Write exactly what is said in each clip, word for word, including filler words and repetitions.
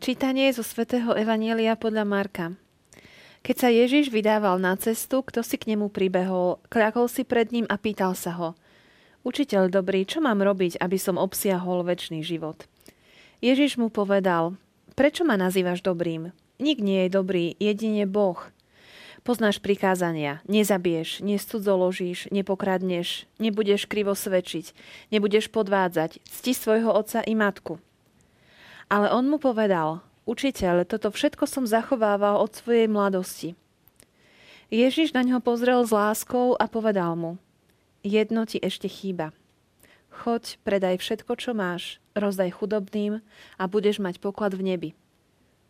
Čítanie zo svätého Evanjelia podľa Marka. Keď sa Ježiš vydával na cestu, kto si k nemu pribehol, kľakol si pred ním a pýtal sa ho: Učiteľ dobrý, čo mám robiť, aby som obsiahol večný život? Ježiš mu povedal: Prečo ma nazývaš dobrým? Nik nie je dobrý, jedine Boh. Poznáš prikázania: nezabiješ, nescudzoložíš, nepokradneš, nebudeš krivo svedčiť, nebudeš podvádzať, cti svojho otca i matku. Ale on mu povedal: Učiteľ, toto všetko som zachovával od svojej mladosti. Ježiš na ňo pozrel s láskou a povedal mu: Jedno ti ešte chýba. Choď, predaj všetko, čo máš, rozdaj chudobným a budeš mať poklad v nebi.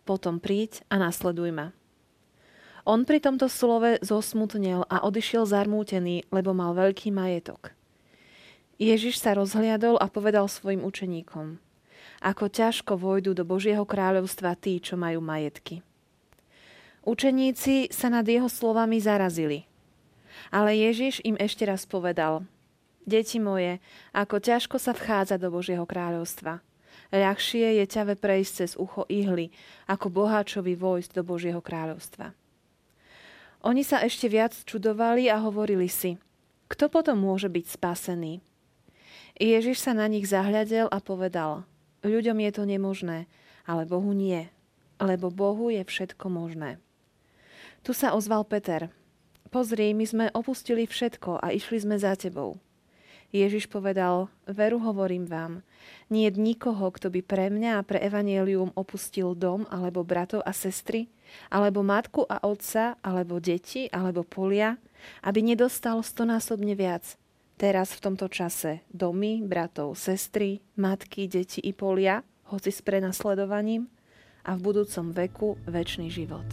Potom príď a nasleduj ma. On pri tomto slove zosmutnel a odišiel zarmútený, lebo mal veľký majetok. Ježiš sa rozhliadol a povedal svojim učeníkom: Ako ťažko vojdu do Božieho kráľovstva tí, čo majú majetky. Učeníci sa nad jeho slovami zarazili. Ale Ježiš im ešte raz povedal: Deti moje, ako ťažko sa vchádza do Božieho kráľovstva. Ľahšie je ťave prejsť cez ucho ihly, ako boháčovi vojsť do Božieho kráľovstva. Oni sa ešte viac čudovali a hovorili si: Kto potom môže byť spasený? Ježiš sa na nich zahľadel a povedal: Ľuďom je to nemožné, ale Bohu nie, lebo Bohu je všetko možné. Tu sa ozval Peter: Pozri, my sme opustili všetko a išli sme za tebou. Ježiš povedal: Veru hovorím vám, nie je nikoho, kto by pre mňa a pre evanjelium opustil dom, alebo bratov a sestry, alebo matku a otca, alebo deti, alebo polia, aby nedostal stonásobne viac. Teraz v tomto čase domy, bratov, sestry, matky, deti i polia, hoci s prenasledovaním, a v budúcom veku večný život.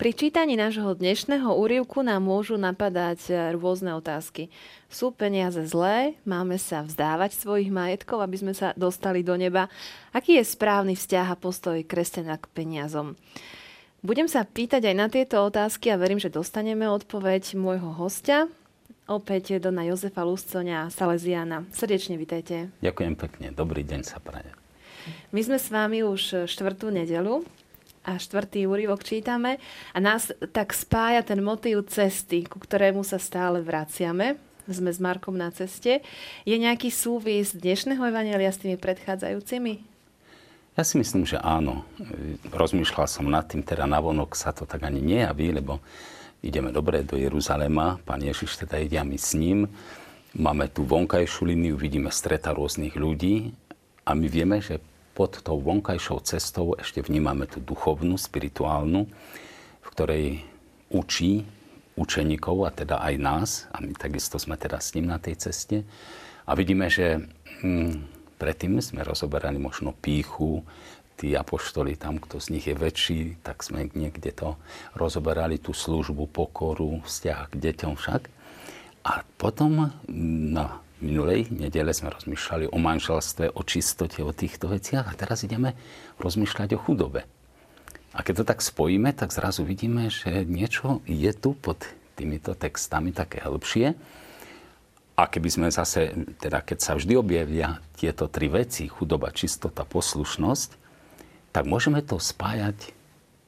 Pri čítaní nášho dnešného úryvku nám môžu napadať rôzne otázky. Sú peniaze zlé? Máme sa vzdávať svojich majetkov, aby sme sa dostali do neba? Aký je správny vzťah a postoj kresťana k peniazom? Budem sa pýtať aj na tieto otázky a verím, že dostaneme odpoveď môjho hostia. Opäť Dona Jozefa Lusconia, Saleziana. Srdečne vitajte. Ďakujem pekne. Dobrý deň sa praje. My sme s vami už štvrtú nedeľu a štvrtý úryvok čítame a nás tak spája ten motív cesty, ku ktorému sa stále vraciame. Sme s Markom na ceste. Je nejaký súvis dnešného evanjelia s tými predchádzajúcimi? Ja si myslím, že áno. Rozmýšľal som nad tým, teda navonok sa to tak ani nejaví, lebo ideme dobre do Jeruzalema, pán Ježiš teda ide a my s ním. Máme tu vonkajšiu líniu, vidíme streta rôznych ľudí a my vieme, že pod tou vonkajšou cestou ešte vnímame tú duchovnú, spirituálnu, v ktorej učí učeníkov a teda aj nás. A my takisto sme teda s ním na tej ceste. A vidíme, že hm, predtým sme rozoberali možno pýchu, tí apoštoli tam, kto z nich je väčší, tak sme niekde to rozoberali, tú službu, pokoru, vzťah k deťom však. A potom na minulej nedele sme rozmýšľali o manželstve, o čistote, o týchto veciach a teraz ideme rozmýšľať o chudobe. A keď to tak spojíme, tak zrazu vidíme, že niečo je tu pod týmito textami také hĺbšie. A keby sme zase, teda keď sa vždy objavia tieto tri veci, chudoba, čistota, poslušnosť, tak môžeme to spájať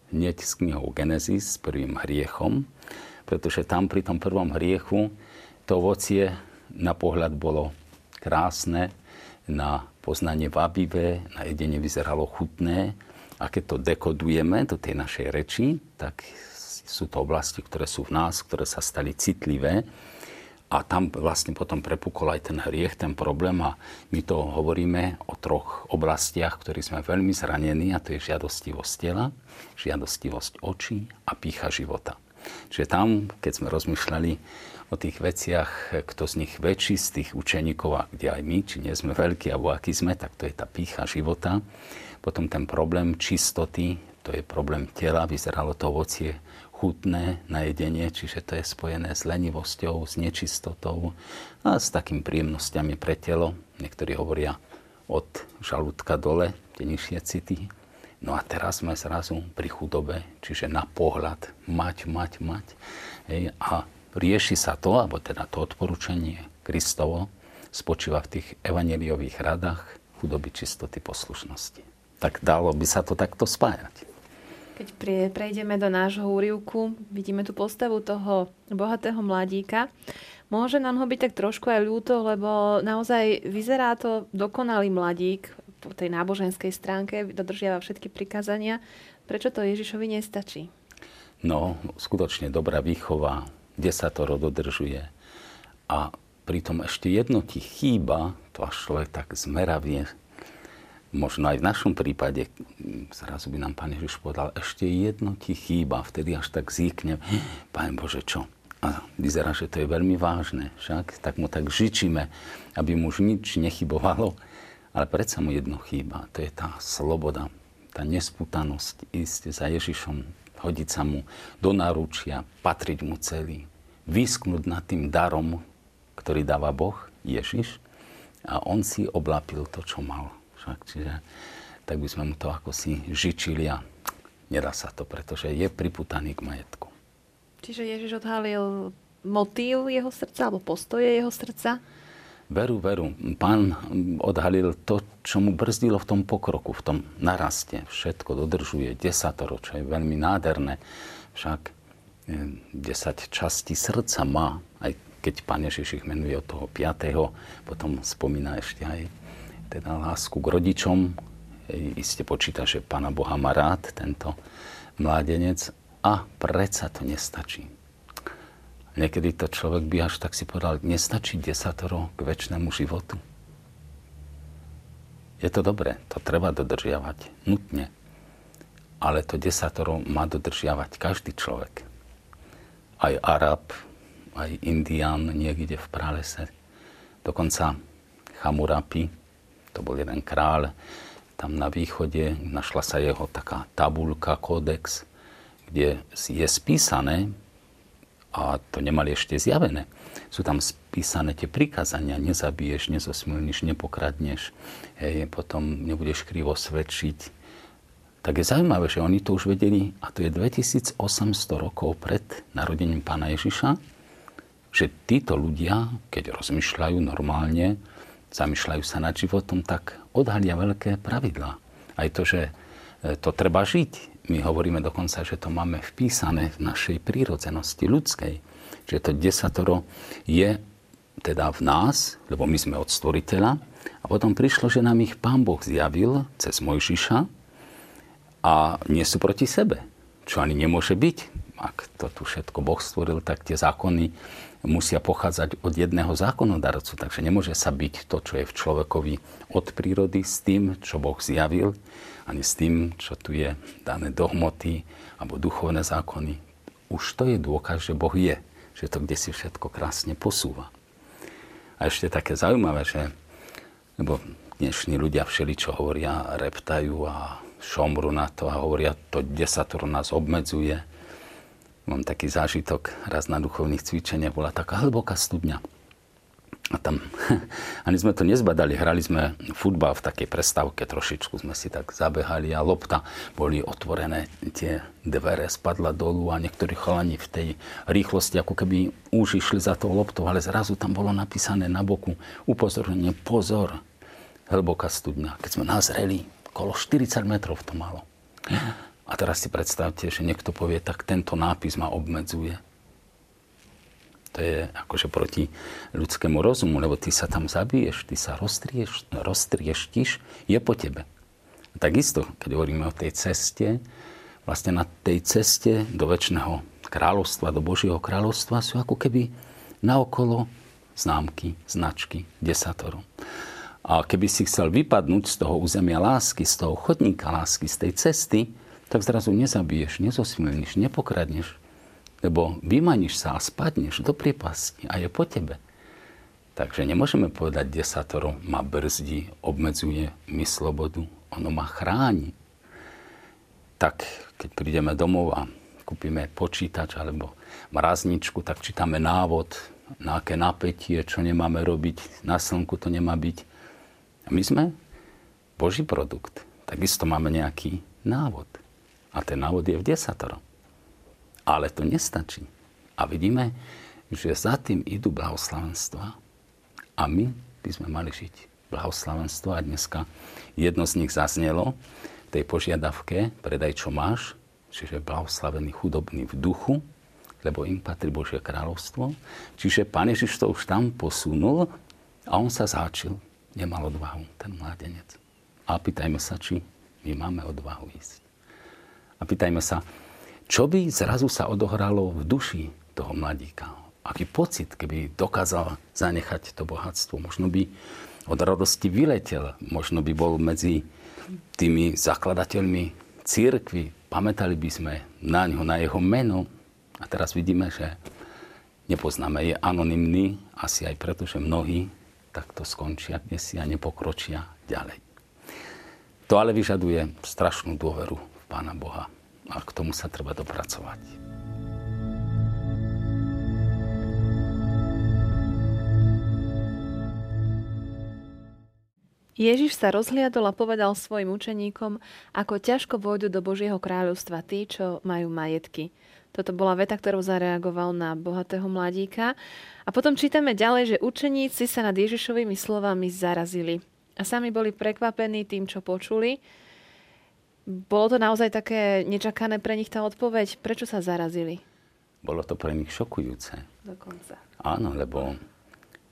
hneď s knihou Genesis, s prvým hriechom, pretože tam pri tom prvom hriechu to ovocie na pohľad bolo krásne, na poznanie vábivé, na jedenie vyzeralo chutné. A keď to dekodujeme do tej našej reči, tak sú to oblasti, ktoré sú v nás, ktoré sa stali citlivé. A tam vlastne potom prepukol aj ten hriech, ten problém. A my to hovoríme o troch oblastiach, ktorých sme veľmi zranení. A to je žiadostivosť tela, žiadostivosť očí a pýcha života. Čiže tam, keď sme rozmýšľali o tých veciach, kto z nich väčší z tých učeníkov, a kde aj my, či nie sme veľkí, alebo akí sme, tak to je tá pýcha života. Potom ten problém čistoty, to to je problém tela, vyzeralo to ovocie chutné na jedenie, čiže to je spojené s lenivosťou, s nečistotou a s takými príjemnosťami pre telo. Niektorí hovoria od žalúdka dole, tie nižšie city. No a teraz sme zrazu pri chudobe, čiže na pohľad mať, mať, mať. Hej. A rieši sa to, alebo teda to odporúčanie Kristovo, spočíva v tých evanjeliových radách chudoby, čistoty, poslušnosti. Tak dalo by sa to takto spájať. Keď prejdeme do nášho úryvku, vidíme tú postavu toho bohatého mladíka. Môže nám ho byť tak trošku aj ľúto, lebo naozaj vyzerá to dokonalý mladík po tej náboženskej stránke, dodržiava všetky prikázania. Prečo to Ježišovi nestačí? No, skutočne dobrá výchova, desatoro dodržuje a pritom ešte jedno ti chýba, to až človek tak zmeravie. Možno aj v našom prípade, zrazu by nám Pán Ježiš povedal, ešte jedno ti chýba, vtedy až tak zíknem, Pane Bože, čo? A vyzerá, že to je veľmi vážne, však? Tak mu tak žičíme, aby mu už nič nechybovalo, ale predsa mu jedno chýba, to je tá sloboda, tá nespútanosť, ísť za Ježišom, hodiť sa mu do náručia, patriť mu celý, vysknúť nad tým darom, ktorý dáva Boh, Ježiš, a on si oblápil to, čo mal. Čiže tak by sme mu to ako si žičili a nedá sa to, pretože je priputaný k majetku. Čiže Ježiš odhalil motív jeho srdca, alebo postoje jeho srdca? Veru, veru. Pán odhalil to, čo mu brzdilo v tom pokroku, v tom naraste. Všetko dodržuje, desatoro, čo je veľmi nádherné. Však desať častí srdca má, aj keď Pán Ježiš ich menuje od toho piateho, potom spomína ešte aj teda lásku k rodičom. Iste počíta, že Pána Boha má rád tento mládenec a predsa to nestačí. Niekedy to človek by až tak si povedal, nestačí desatoro k večnému životu. Je to dobré, to treba dodržiavať nutne, ale to desatoro má dodržiavať každý človek. Aj Arab, aj Indián niekde v pralese, dokonca Hammurapi. To bol jeden kráľ. Tam na východe našla sa jeho taká tabuľka, kódex, kde je spísané, a to nemali ešte zjavené, sú tam spísané tie prikázania, nezabiješ, nezosmilníš, nepokradneš, hej, potom nebudeš krivo svedčiť. Tak je zaujímavé, že oni to už vedeli, a to je dvetisícosemsto rokov pred narodením Pána Ježiša, že títo ľudia, keď rozmýšľajú normálne, zamýšľajú sa nad životom, tak odhalia veľké pravidlá. Aj to, že to treba žiť. My hovoríme dokonca, že to máme vpísané v našej prírodzenosti ľudskej. Čiže to desatoro je teda v nás, lebo my sme od Stvoriteľa. A potom prišlo, že nám ich Pán Boh zjavil cez Mojžiša a nie sú proti sebe. Čo ani nemôže byť. Ak to tu všetko Boh stvoril, tak tie zákony musia pochádzať od jedného zákonodarcu, takže nemôže sa byť to, čo je v človekovi od prírody, s tým, čo Boh zjavil, ani s tým, čo tu je dané dohmoty alebo duchovné zákony. Už to je dôkaz, že Boh je, že to kde si všetko krásne posúva. A ešte také zaujímavé, že lebo dnešní ľudia všeličo hovoria, reptajú a šomru na to a hovoria, to desatoro nás obmedzuje. Mám taký zážitok, raz na duchovných cvičeniach bola taká hlboká studňa. A tam ani sme to nezbadali, hrali sme futbal v takej prestávke, trošičku sme si tak zabehali a lopta, boli otvorené tie dvere, spadla dolu a niektorí chalani v tej rýchlosti ako keby už išli za tou loptou, ale zrazu tam bolo napísané na boku upozornenie, pozor, hlboká studňa. Keď sme nazreli, okolo štyridsať metrov to malo. A teraz si predstavte, že niekto povie, tak tento nápis ma obmedzuje. To je akože proti ľudskému rozumu, lebo ty sa tam zabiješ, ty sa roztrieš, roztrieštiš, je po tebe. A takisto, keď hovoríme o tej ceste, vlastne na tej ceste do večného kráľovstva, do Božieho kráľovstva sú ako keby naokolo známky, značky, desatoro. A keby si chcel vypadnúť z toho územia lásky, z toho chodníka lásky, z tej cesty, tak zrazu nezabiješ, nezosmilníš, nepokradneš, lebo vymaníš sa a spadneš do priepasti a je po tebe. Takže nemôžeme povedať, desatoro ma brzdí, obmedzuje mi slobodu, ono ma chráni. tak keď prídeme domov a kúpime počítač alebo mrazničku, tak čítame návod, na aké napätie, čo nemáme robiť, na slnku to nemá byť. A my sme Boží produkt. Takisto máme nejaký návod. A ten návod je v desatoro. Ale to nestačí. A vidíme, že za tým idú blahoslavenstva a my by sme mali žiť blahoslavenstvo. A dneska jedno z nich zaznelo v tej požiadavke predaj, čo máš, čiže blahoslavený chudobný v duchu, lebo im patrí Božie kráľovstvo. Čiže Pán Ježiš to už tam posunul a on sa záčil. Nemal odvahu, ten mládenec. A pýtajme sa, či my máme odvahu ísť. A pýtajme sa, čo by zrazu sa odohralo v duši toho mladíka. Aký pocit, keby dokázal zanechať to bohatstvo. Možno by od radosti vyletel. Možno by bol medzi tými zakladateľmi cirkvi. Pamätali by sme na ňo, na jeho meno. A teraz vidíme, že nepoznáme. Je anonymný, asi aj preto, že mnohí takto skončia dnes a nepokročia ďalej. To ale vyžaduje strašnú dôveru v Pána Boha. A k tomu sa treba dopracovať. Ježiš sa rozhliadol a povedal svojim učeníkom, ako ťažko vôjdu do Božieho kráľovstva tí, čo majú majetky. Toto bola veta, ktorou zareagoval na bohatého mladíka. A potom čítame ďalej, že učeníci sa nad Ježišovými slovami zarazili. A sami boli prekvapení tým, čo počuli. Bolo to naozaj také nečakané pre nich tá odpoveď? Prečo sa zarazili? Bolo to pre nich šokujúce. Dokonca. Áno, lebo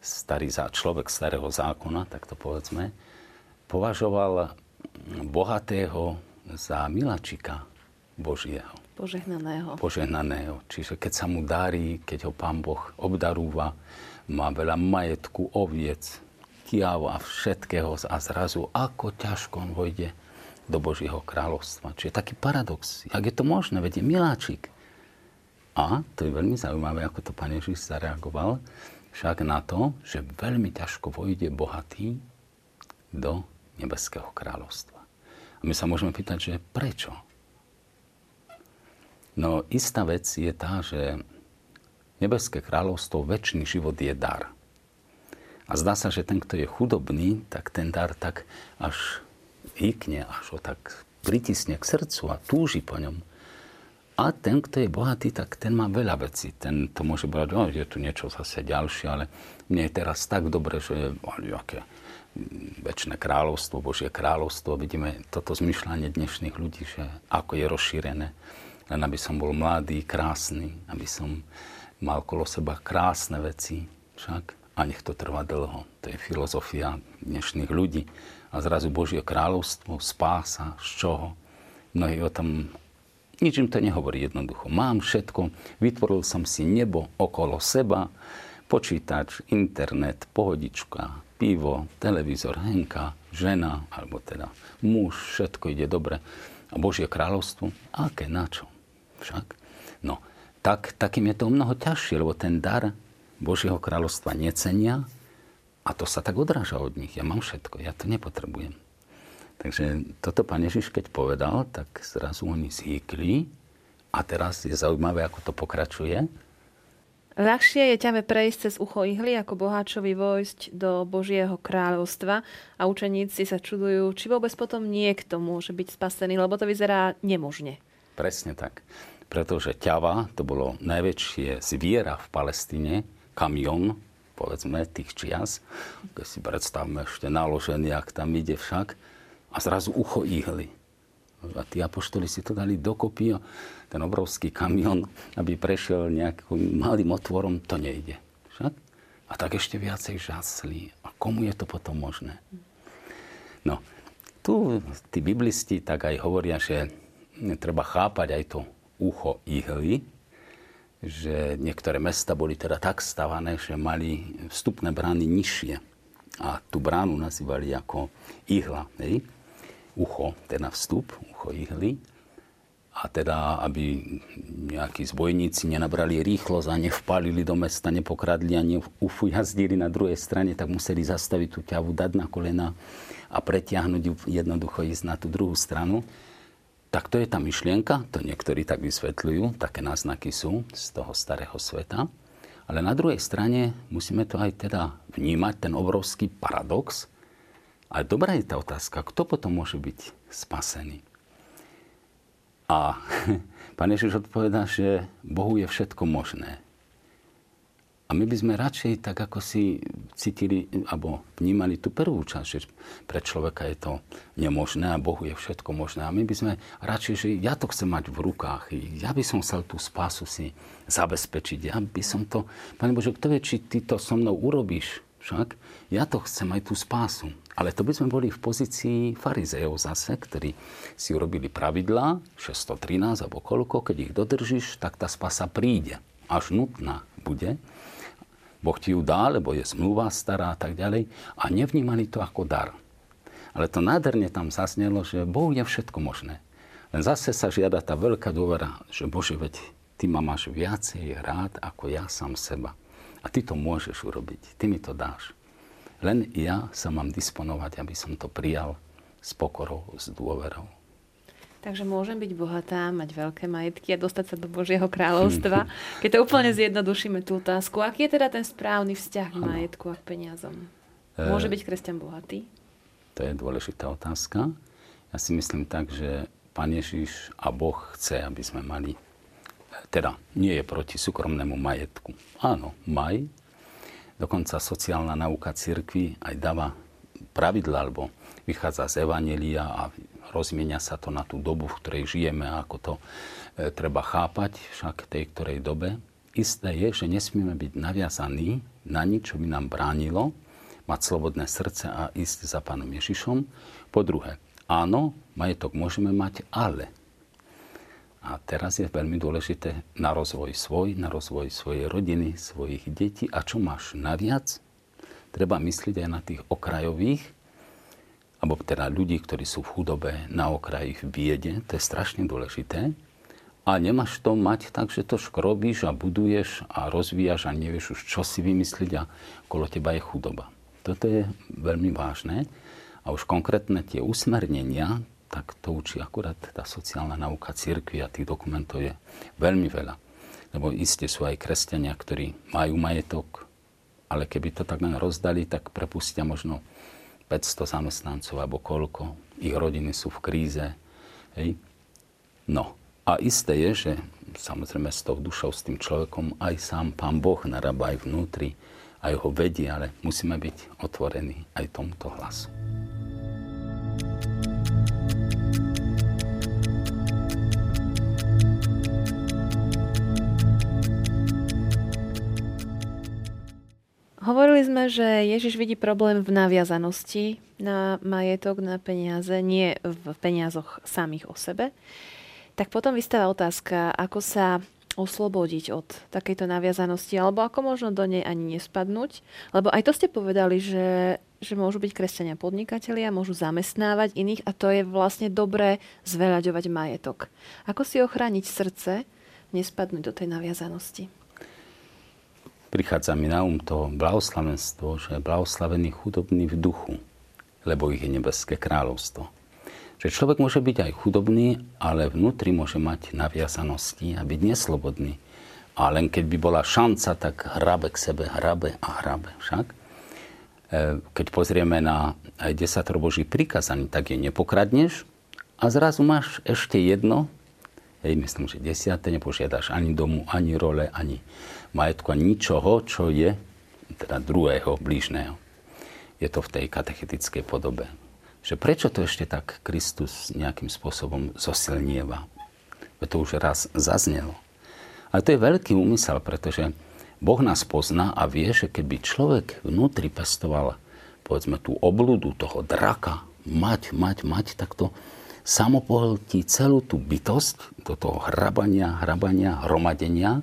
starý človek starého zákona, tak to povedzme, považoval bohatého za miláčika Božieho. Požehnaného. Požehnaného. Čiže keď sa mu darí, keď ho Pán Boh obdarúva, má veľa majetku, oviec, kiav a všetkého a zrazu ako ťažko on vojde do Božieho kráľovstva. Čiže taký paradox. Jak je to možné? Veď je miláčik. A to je veľmi zaujímavé, ako to Pán Ježiš zareagoval. Však na to, že veľmi ťažko vojde bohatý do nebeského kráľovstva. A my sa môžeme pýtať, že prečo? No, istá vec je tá, že nebeské kráľovstvo, večný život je dar. A zdá sa, že ten, kto je chudobný, tak ten dar tak až hýkne, až ho tak pritisne k srdcu a túži po ňom. A ten, kto je bohatý, tak ten má veľa vecí. Ten to môže brať, no, je tu niečo zase ďalšie, ale mne je teraz tak dobre, že je aké večné kráľovstvo, Božie kráľovstvo. Vidíme toto zmyšľanie dnešných ľudí, že ako je rozšírené. Len aby som bol mladý, krásny, aby som mal okolo seba krásne veci. Však a nech to trvá dlho. To je filozofia dnešných ľudí. A zrazu Božie kráľovstvo, spása, z čoho? Mnohí o tom nič im to nehovorí jednoducho. Mám všetko, vytvoril som si nebo okolo seba, počítač, internet, pohodička, pivo, televízor, henka, žena, alebo teda muž, všetko ide dobre. A Božie kráľovstvo, aké, na čo? Však? No, tak, takým je to mnoho ťažšie, lebo ten dar Božieho kráľovstva necenia a to sa tak odráža od nich. Ja mám všetko, ja to nepotrebujem. Takže toto Pán Ježiš, keď povedal, tak zrazu oni zhýkli a teraz je zaujímavé, ako to pokračuje. Ľahšie je ťave prejsť cez ucho ihly, ako boháčovi vojsť do Božieho kráľovstva a učeníci sa čudujú, či vôbec potom niekto môže byť spasený, lebo to vyzerá nemožne. Presne tak, pretože ťava, to bolo najväčšie zviera v Palestíne, kamión, povedzme, tých čias, keď si predstavme ešte naložený, ak tam ide však, a zrazu ucho ihly. A tí apoštoli si to dali dokopy a ten obrovský kamión, aby prešiel nejakým malým otvorom, to nejde. Však? A tak ešte viacej žasli. A komu je to potom možné? No, tu tí biblisti tak aj hovoria, že treba chápať aj to ucho ihly, že niektoré mesta boli teda tak stavané, že mali vstupné brány nižšie. A tú bránu nazývali ako ihla, hej? Ucho, teda vstup, ucho ihly. A teda, aby nejakí zbojníci nenabrali rýchlosť a nevpálili do mesta, nepokradli a neufujazdili na druhej strane, tak museli zastaviť tú ťavu, dať na kolena a pretiahnuť ju, jednoducho ísť na tú druhú stranu. Tak to je tá myšlienka, to niektorí tak vysvetľujú, také náznaky sú z toho starého sveta. Ale na druhej strane musíme to aj teda vnímať, ten obrovský paradox. Ale dobrá je tá otázka, kto potom môže byť spasený? A Pán Ježiš odpovedá, že Bohu je všetko možné. A my by sme radšej tak, ako si cítili, alebo vnímali tú prvú časť, že pre človeka je to nemožné a Bohu je všetko možné. A my by sme radšej, že ja to chcem mať v rukách, ja by som chcel tú spásu si zabezpečiť, ja by som to... Pane Bože, kto vie, či ty to so mnou urobíš? Však ja to chcem aj tú spásu. Ale to by sme boli v pozícii farizejov zase, ktorí si urobili pravidlá, šesťstotrinásť alebo koľko, keď ich dodržíš, tak tá spása príde. Až nutná bude. Boh ti ju dá, lebo je zmluva stará a tak ďalej. A nevnímali to ako dar. Ale to nádherne tam zasnelo, že Bohu je všetko možné. Len zase sa žiada tá veľká dôvera, že Bože, veď ty ma máš viacej rád ako ja sám seba. A ty to môžeš urobiť, ty mi to dáš. Len ja sa mám disponovať, aby som to prijal s pokorou, s dôverou. Takže môžem byť bohatá, mať veľké majetky a dostať sa do Božieho kráľovstva. Keď to úplne zjednodušíme tú otázku, aký je teda ten správny vzťah k majetku a k peniazom? Môže byť kresťan bohatý? To je dôležitá otázka. Ja si myslím tak, že Pán Ježiš a Boh chce, aby sme mali... Teda nie je proti súkromnému majetku. Áno, maj. Dokonca sociálna nauka cirkvi aj dáva pravidla, alebo vychádza z Evanjelia a rozmienia sa to na tú dobu, v ktorej žijeme a ako to e, treba chápať, však v tej ktorej dobe. Isté je, že nesmieme byť naviazaní na nič, čo by nám bránilo mať slobodné srdce a ísť za Pánom Ježišom. Po druhé, áno, majetok môžeme mať, ale... A teraz je veľmi dôležité na rozvoj svoj, na rozvoj svojej rodiny, svojich detí. A čo máš naviac? Treba myslieť aj na tých okrajových, alebo teda ľudí, ktorí sú v chudobe, na okraji, v biede. To je strašne dôležité. A nemáš to mať tak, že to škrobíš a buduješ a rozvíjaš a nevieš už, čo si vymysliť a okolo teba je chudoba. Toto je veľmi vážne. A už konkrétne tie usmernenia, tak to učí akurát tá sociálna nauka cirkvi a tých dokumentov je veľmi veľa. Lebo iste sú aj kresťania, ktorí majú majetok, ale keby to tak len rozdali, tak prepustia možno päťsto zamestnancov alebo koľko. Ich rodiny sú v kríze. Hej. No a isté je, že samozrejme s tou dušou, s tým človekom aj sám Pán Boh narába aj vnútri, aj ho vedie, ale musíme byť otvorení aj tomuto hlasu. Hovorili sme, že Ježiš vidí problém v naviazanosti na majetok, na peniaze, nie v peniazoch samých o sebe. Tak potom vystáva otázka, ako sa oslobodiť od takejto naviazanosti, alebo ako možno do nej ani nespadnúť. Lebo aj to ste povedali, že, že môžu byť kresťania podnikatelia, môžu zamestnávať iných a to je vlastne dobré zveľaďovať majetok. Ako si ochrániť srdce, nespadnúť do tej naviazanosti? Prichádza mi na um to blahoslavenstvo, že je blahoslavený chudobný v duchu, lebo ich je nebeské kráľovstvo. Že človek môže byť aj chudobný, ale vnútri môže mať naviazanosti a byť neslobodný. A len keď by bola šanca, tak hrabe k sebe, hrabe a hrabe. Však? Keď pozrieme na aj desatoro Boží prikázaní, tak je nepokradneš a zrazu máš ešte jedno, hej, myslím, že desiate, nepožiadaš ani domu, ani role, ani majetku, ani ničoho, čo je teda druhého, blížneho. Je to v tej katechetickej podobe. Že prečo to ešte tak Kristus nejakým spôsobom zosilnieva? To už raz zaznelo. Ale to je veľký úmysel, pretože Boh nás pozná a vie, že keby človek vnútri pestoval, povedzme, tú obludu toho draka, mať, mať, mať, tak to samopohltí celú tú bytosť do toho hrabania, hrabania, hromadenia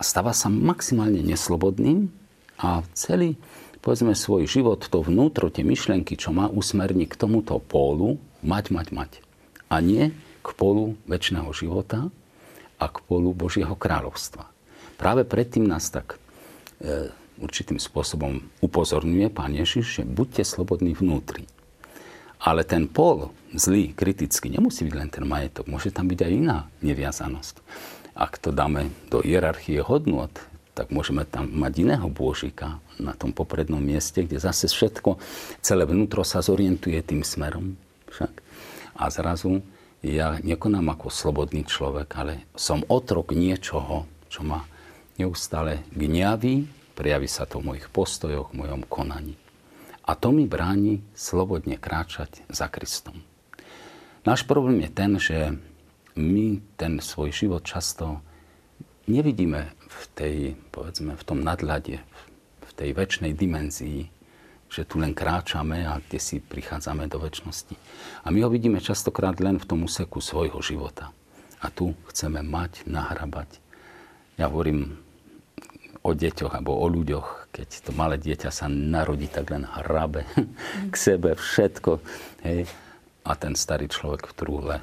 a stáva sa maximálne neslobodným a celý, povedzme, svoj život, to vnútro, tie myšlenky, čo má, usmerní k tomuto pólu mať, mať, mať. A nie k pólu večného života a k pólu Božieho kráľovstva. Práve predtým nás tak e, určitým spôsobom upozorňuje Pán Ježiš, že buďte slobodní vnútri. Ale ten pol zlý, kritický, nemusí byť len ten majetok. Môže tam byť aj iná neviazanosť. Ak to dáme do hierarchie hodnôt, tak môžeme tam mať iného Božíka na tom poprednom mieste, kde zase všetko, celé vnútro sa zorientuje tým smerom. Však. A zrazu ja nekonám ako slobodný človek, ale som otrok niečoho, čo ma neustále gňaví, prejaví sa to v mojich postojoch, v mojom konaní. A to mi bráni slobodne kráčať za Kristom. Náš problém je ten, že my ten svoj život často nevidíme v tej, povedzme, v tom nadhľade, v tej večnej dimenzii, že tu len kráčame a kde si prichádzame do večnosti. A my ho vidíme častokrát len v tom úseku svojho života. A tu chceme mať, nahrabať. Ja hovorím o deťoch alebo o ľuďoch, keď to malé dieťa sa narodí, tak len hrabe k sebe všetko. Hej. A ten starý človek v trúhle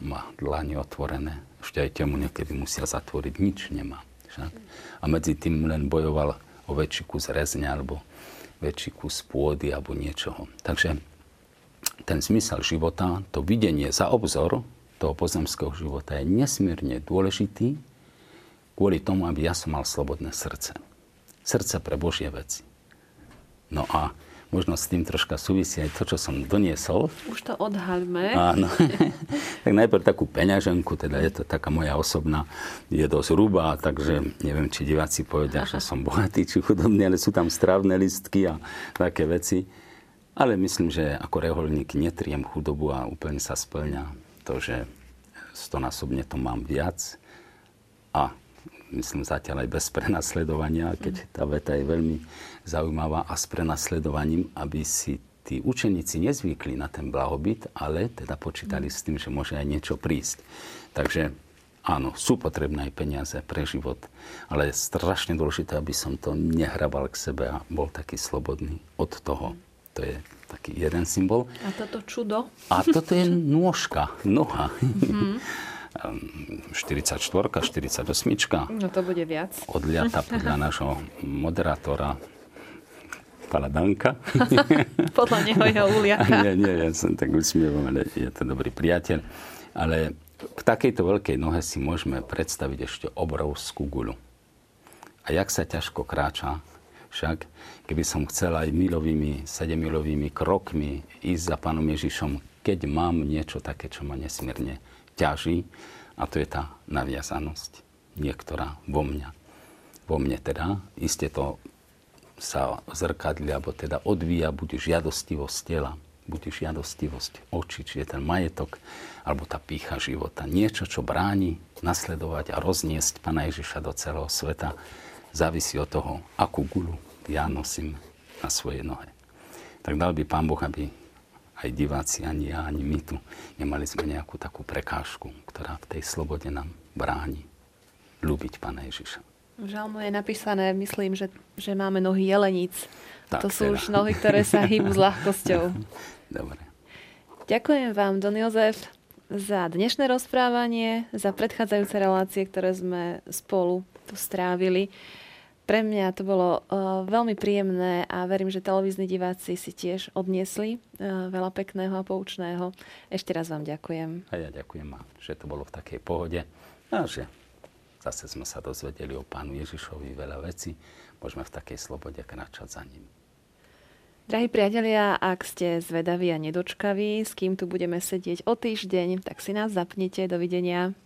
má dlani otvorené. Ešte aj temu niekedy musia zatvoriť, nič nemá. Však. A medzi tým len bojoval o väčší kus rezňa alebo väčší kus pôdy alebo niečoho. Takže ten zmysel života, to videnie za obzor toho pozemského života je nesmierne dôležitý, kvôli tomu, aby ja som mal slobodné srdce. Srdce pre Božie veci. No a možno s tým troška súvisí aj to, čo som doniesol. Už to odhaľme. Áno. Tak najprv takú peňaženku, teda je to taká moja osobná, je dosť hrubá, takže neviem, či diváci povedia, aha, že som bohatý či chudobný, ale sú tam strávne listky a také veci. Ale myslím, že ako reholník netriem chudobu a úplne sa splňa to, že stonásobne to mám viac a myslím zatiaľ aj bez prenasledovania, keď tá veta je veľmi zaujímavá, a s prenasledovaním, aby si tí učeníci nezvykli na ten blahobyt, ale teda počítali s tým, že môže aj niečo prísť. Takže áno, sú potrebné aj peniaze pre život, ale je strašne dôležité, aby som to nehrabal k sebe a bol taký slobodný od toho. To je taký jeden symbol. A toto čudo? A toto je nôžka, noha. Mm-hmm. štyridsaťštyri, štyridsaťosem. No to bude viac. Odliata podľa nášho moderátora Pala Danka. Podľa neho je uliata. Nie, nie, ja som tak usmievam, ale je to dobrý priateľ. Ale v takejto veľkej nohe si môžeme predstaviť ešte obrovskú guľu. A jak sa ťažko kráča, však keby som chcel aj milovými, sedemilovými krokmi ísť za Pánom Ježišom, keď mám niečo také, čo ma nesmierne ťaží, a to je tá naviazanosť niektorá vo mňa. Vo mne teda, iste to sa zrkadli, alebo teda odvíja buď žiadostivosť tela, buď žiadostivosť očí, či je ten majetok, alebo tá pýcha života. Niečo, čo bráni nasledovať a rozniesť Pána Ježiša do celého sveta, závisí od toho, akú guľu ja nosím na svojej nohe. Tak dal by Pán Boh, aby aj diváci, ani ja, ani my tu nemali sme nejakú takú prekážku, ktorá v tej slobode nám bráni ľúbiť Pána Ježiša. V žalmu je napísané, myslím, že, že máme nohy jeleníc. Tak, to sú teda už nohy, ktoré sa hýbu s ľahkosťou. Dobre. Ďakujem vám, Don Jozef, za dnešné rozprávanie, za predchádzajúce relácie, ktoré sme spolu tu strávili. Pre mňa to bolo uh, veľmi príjemné a verím, že televízni diváci si tiež odniesli uh, veľa pekného a poučného. Ešte raz vám ďakujem. A ja ďakujem, že to bolo v takej pohode. A že zase sme sa dozvedeli o Pánu Ježišovi veľa vecí. Môžeme v takej slobode kráčať za ním. Drahí priatelia, ak ste zvedaví a nedočkaví, s kým tu budeme sedieť o týždeň, tak si nás zapnite. Dovidenia.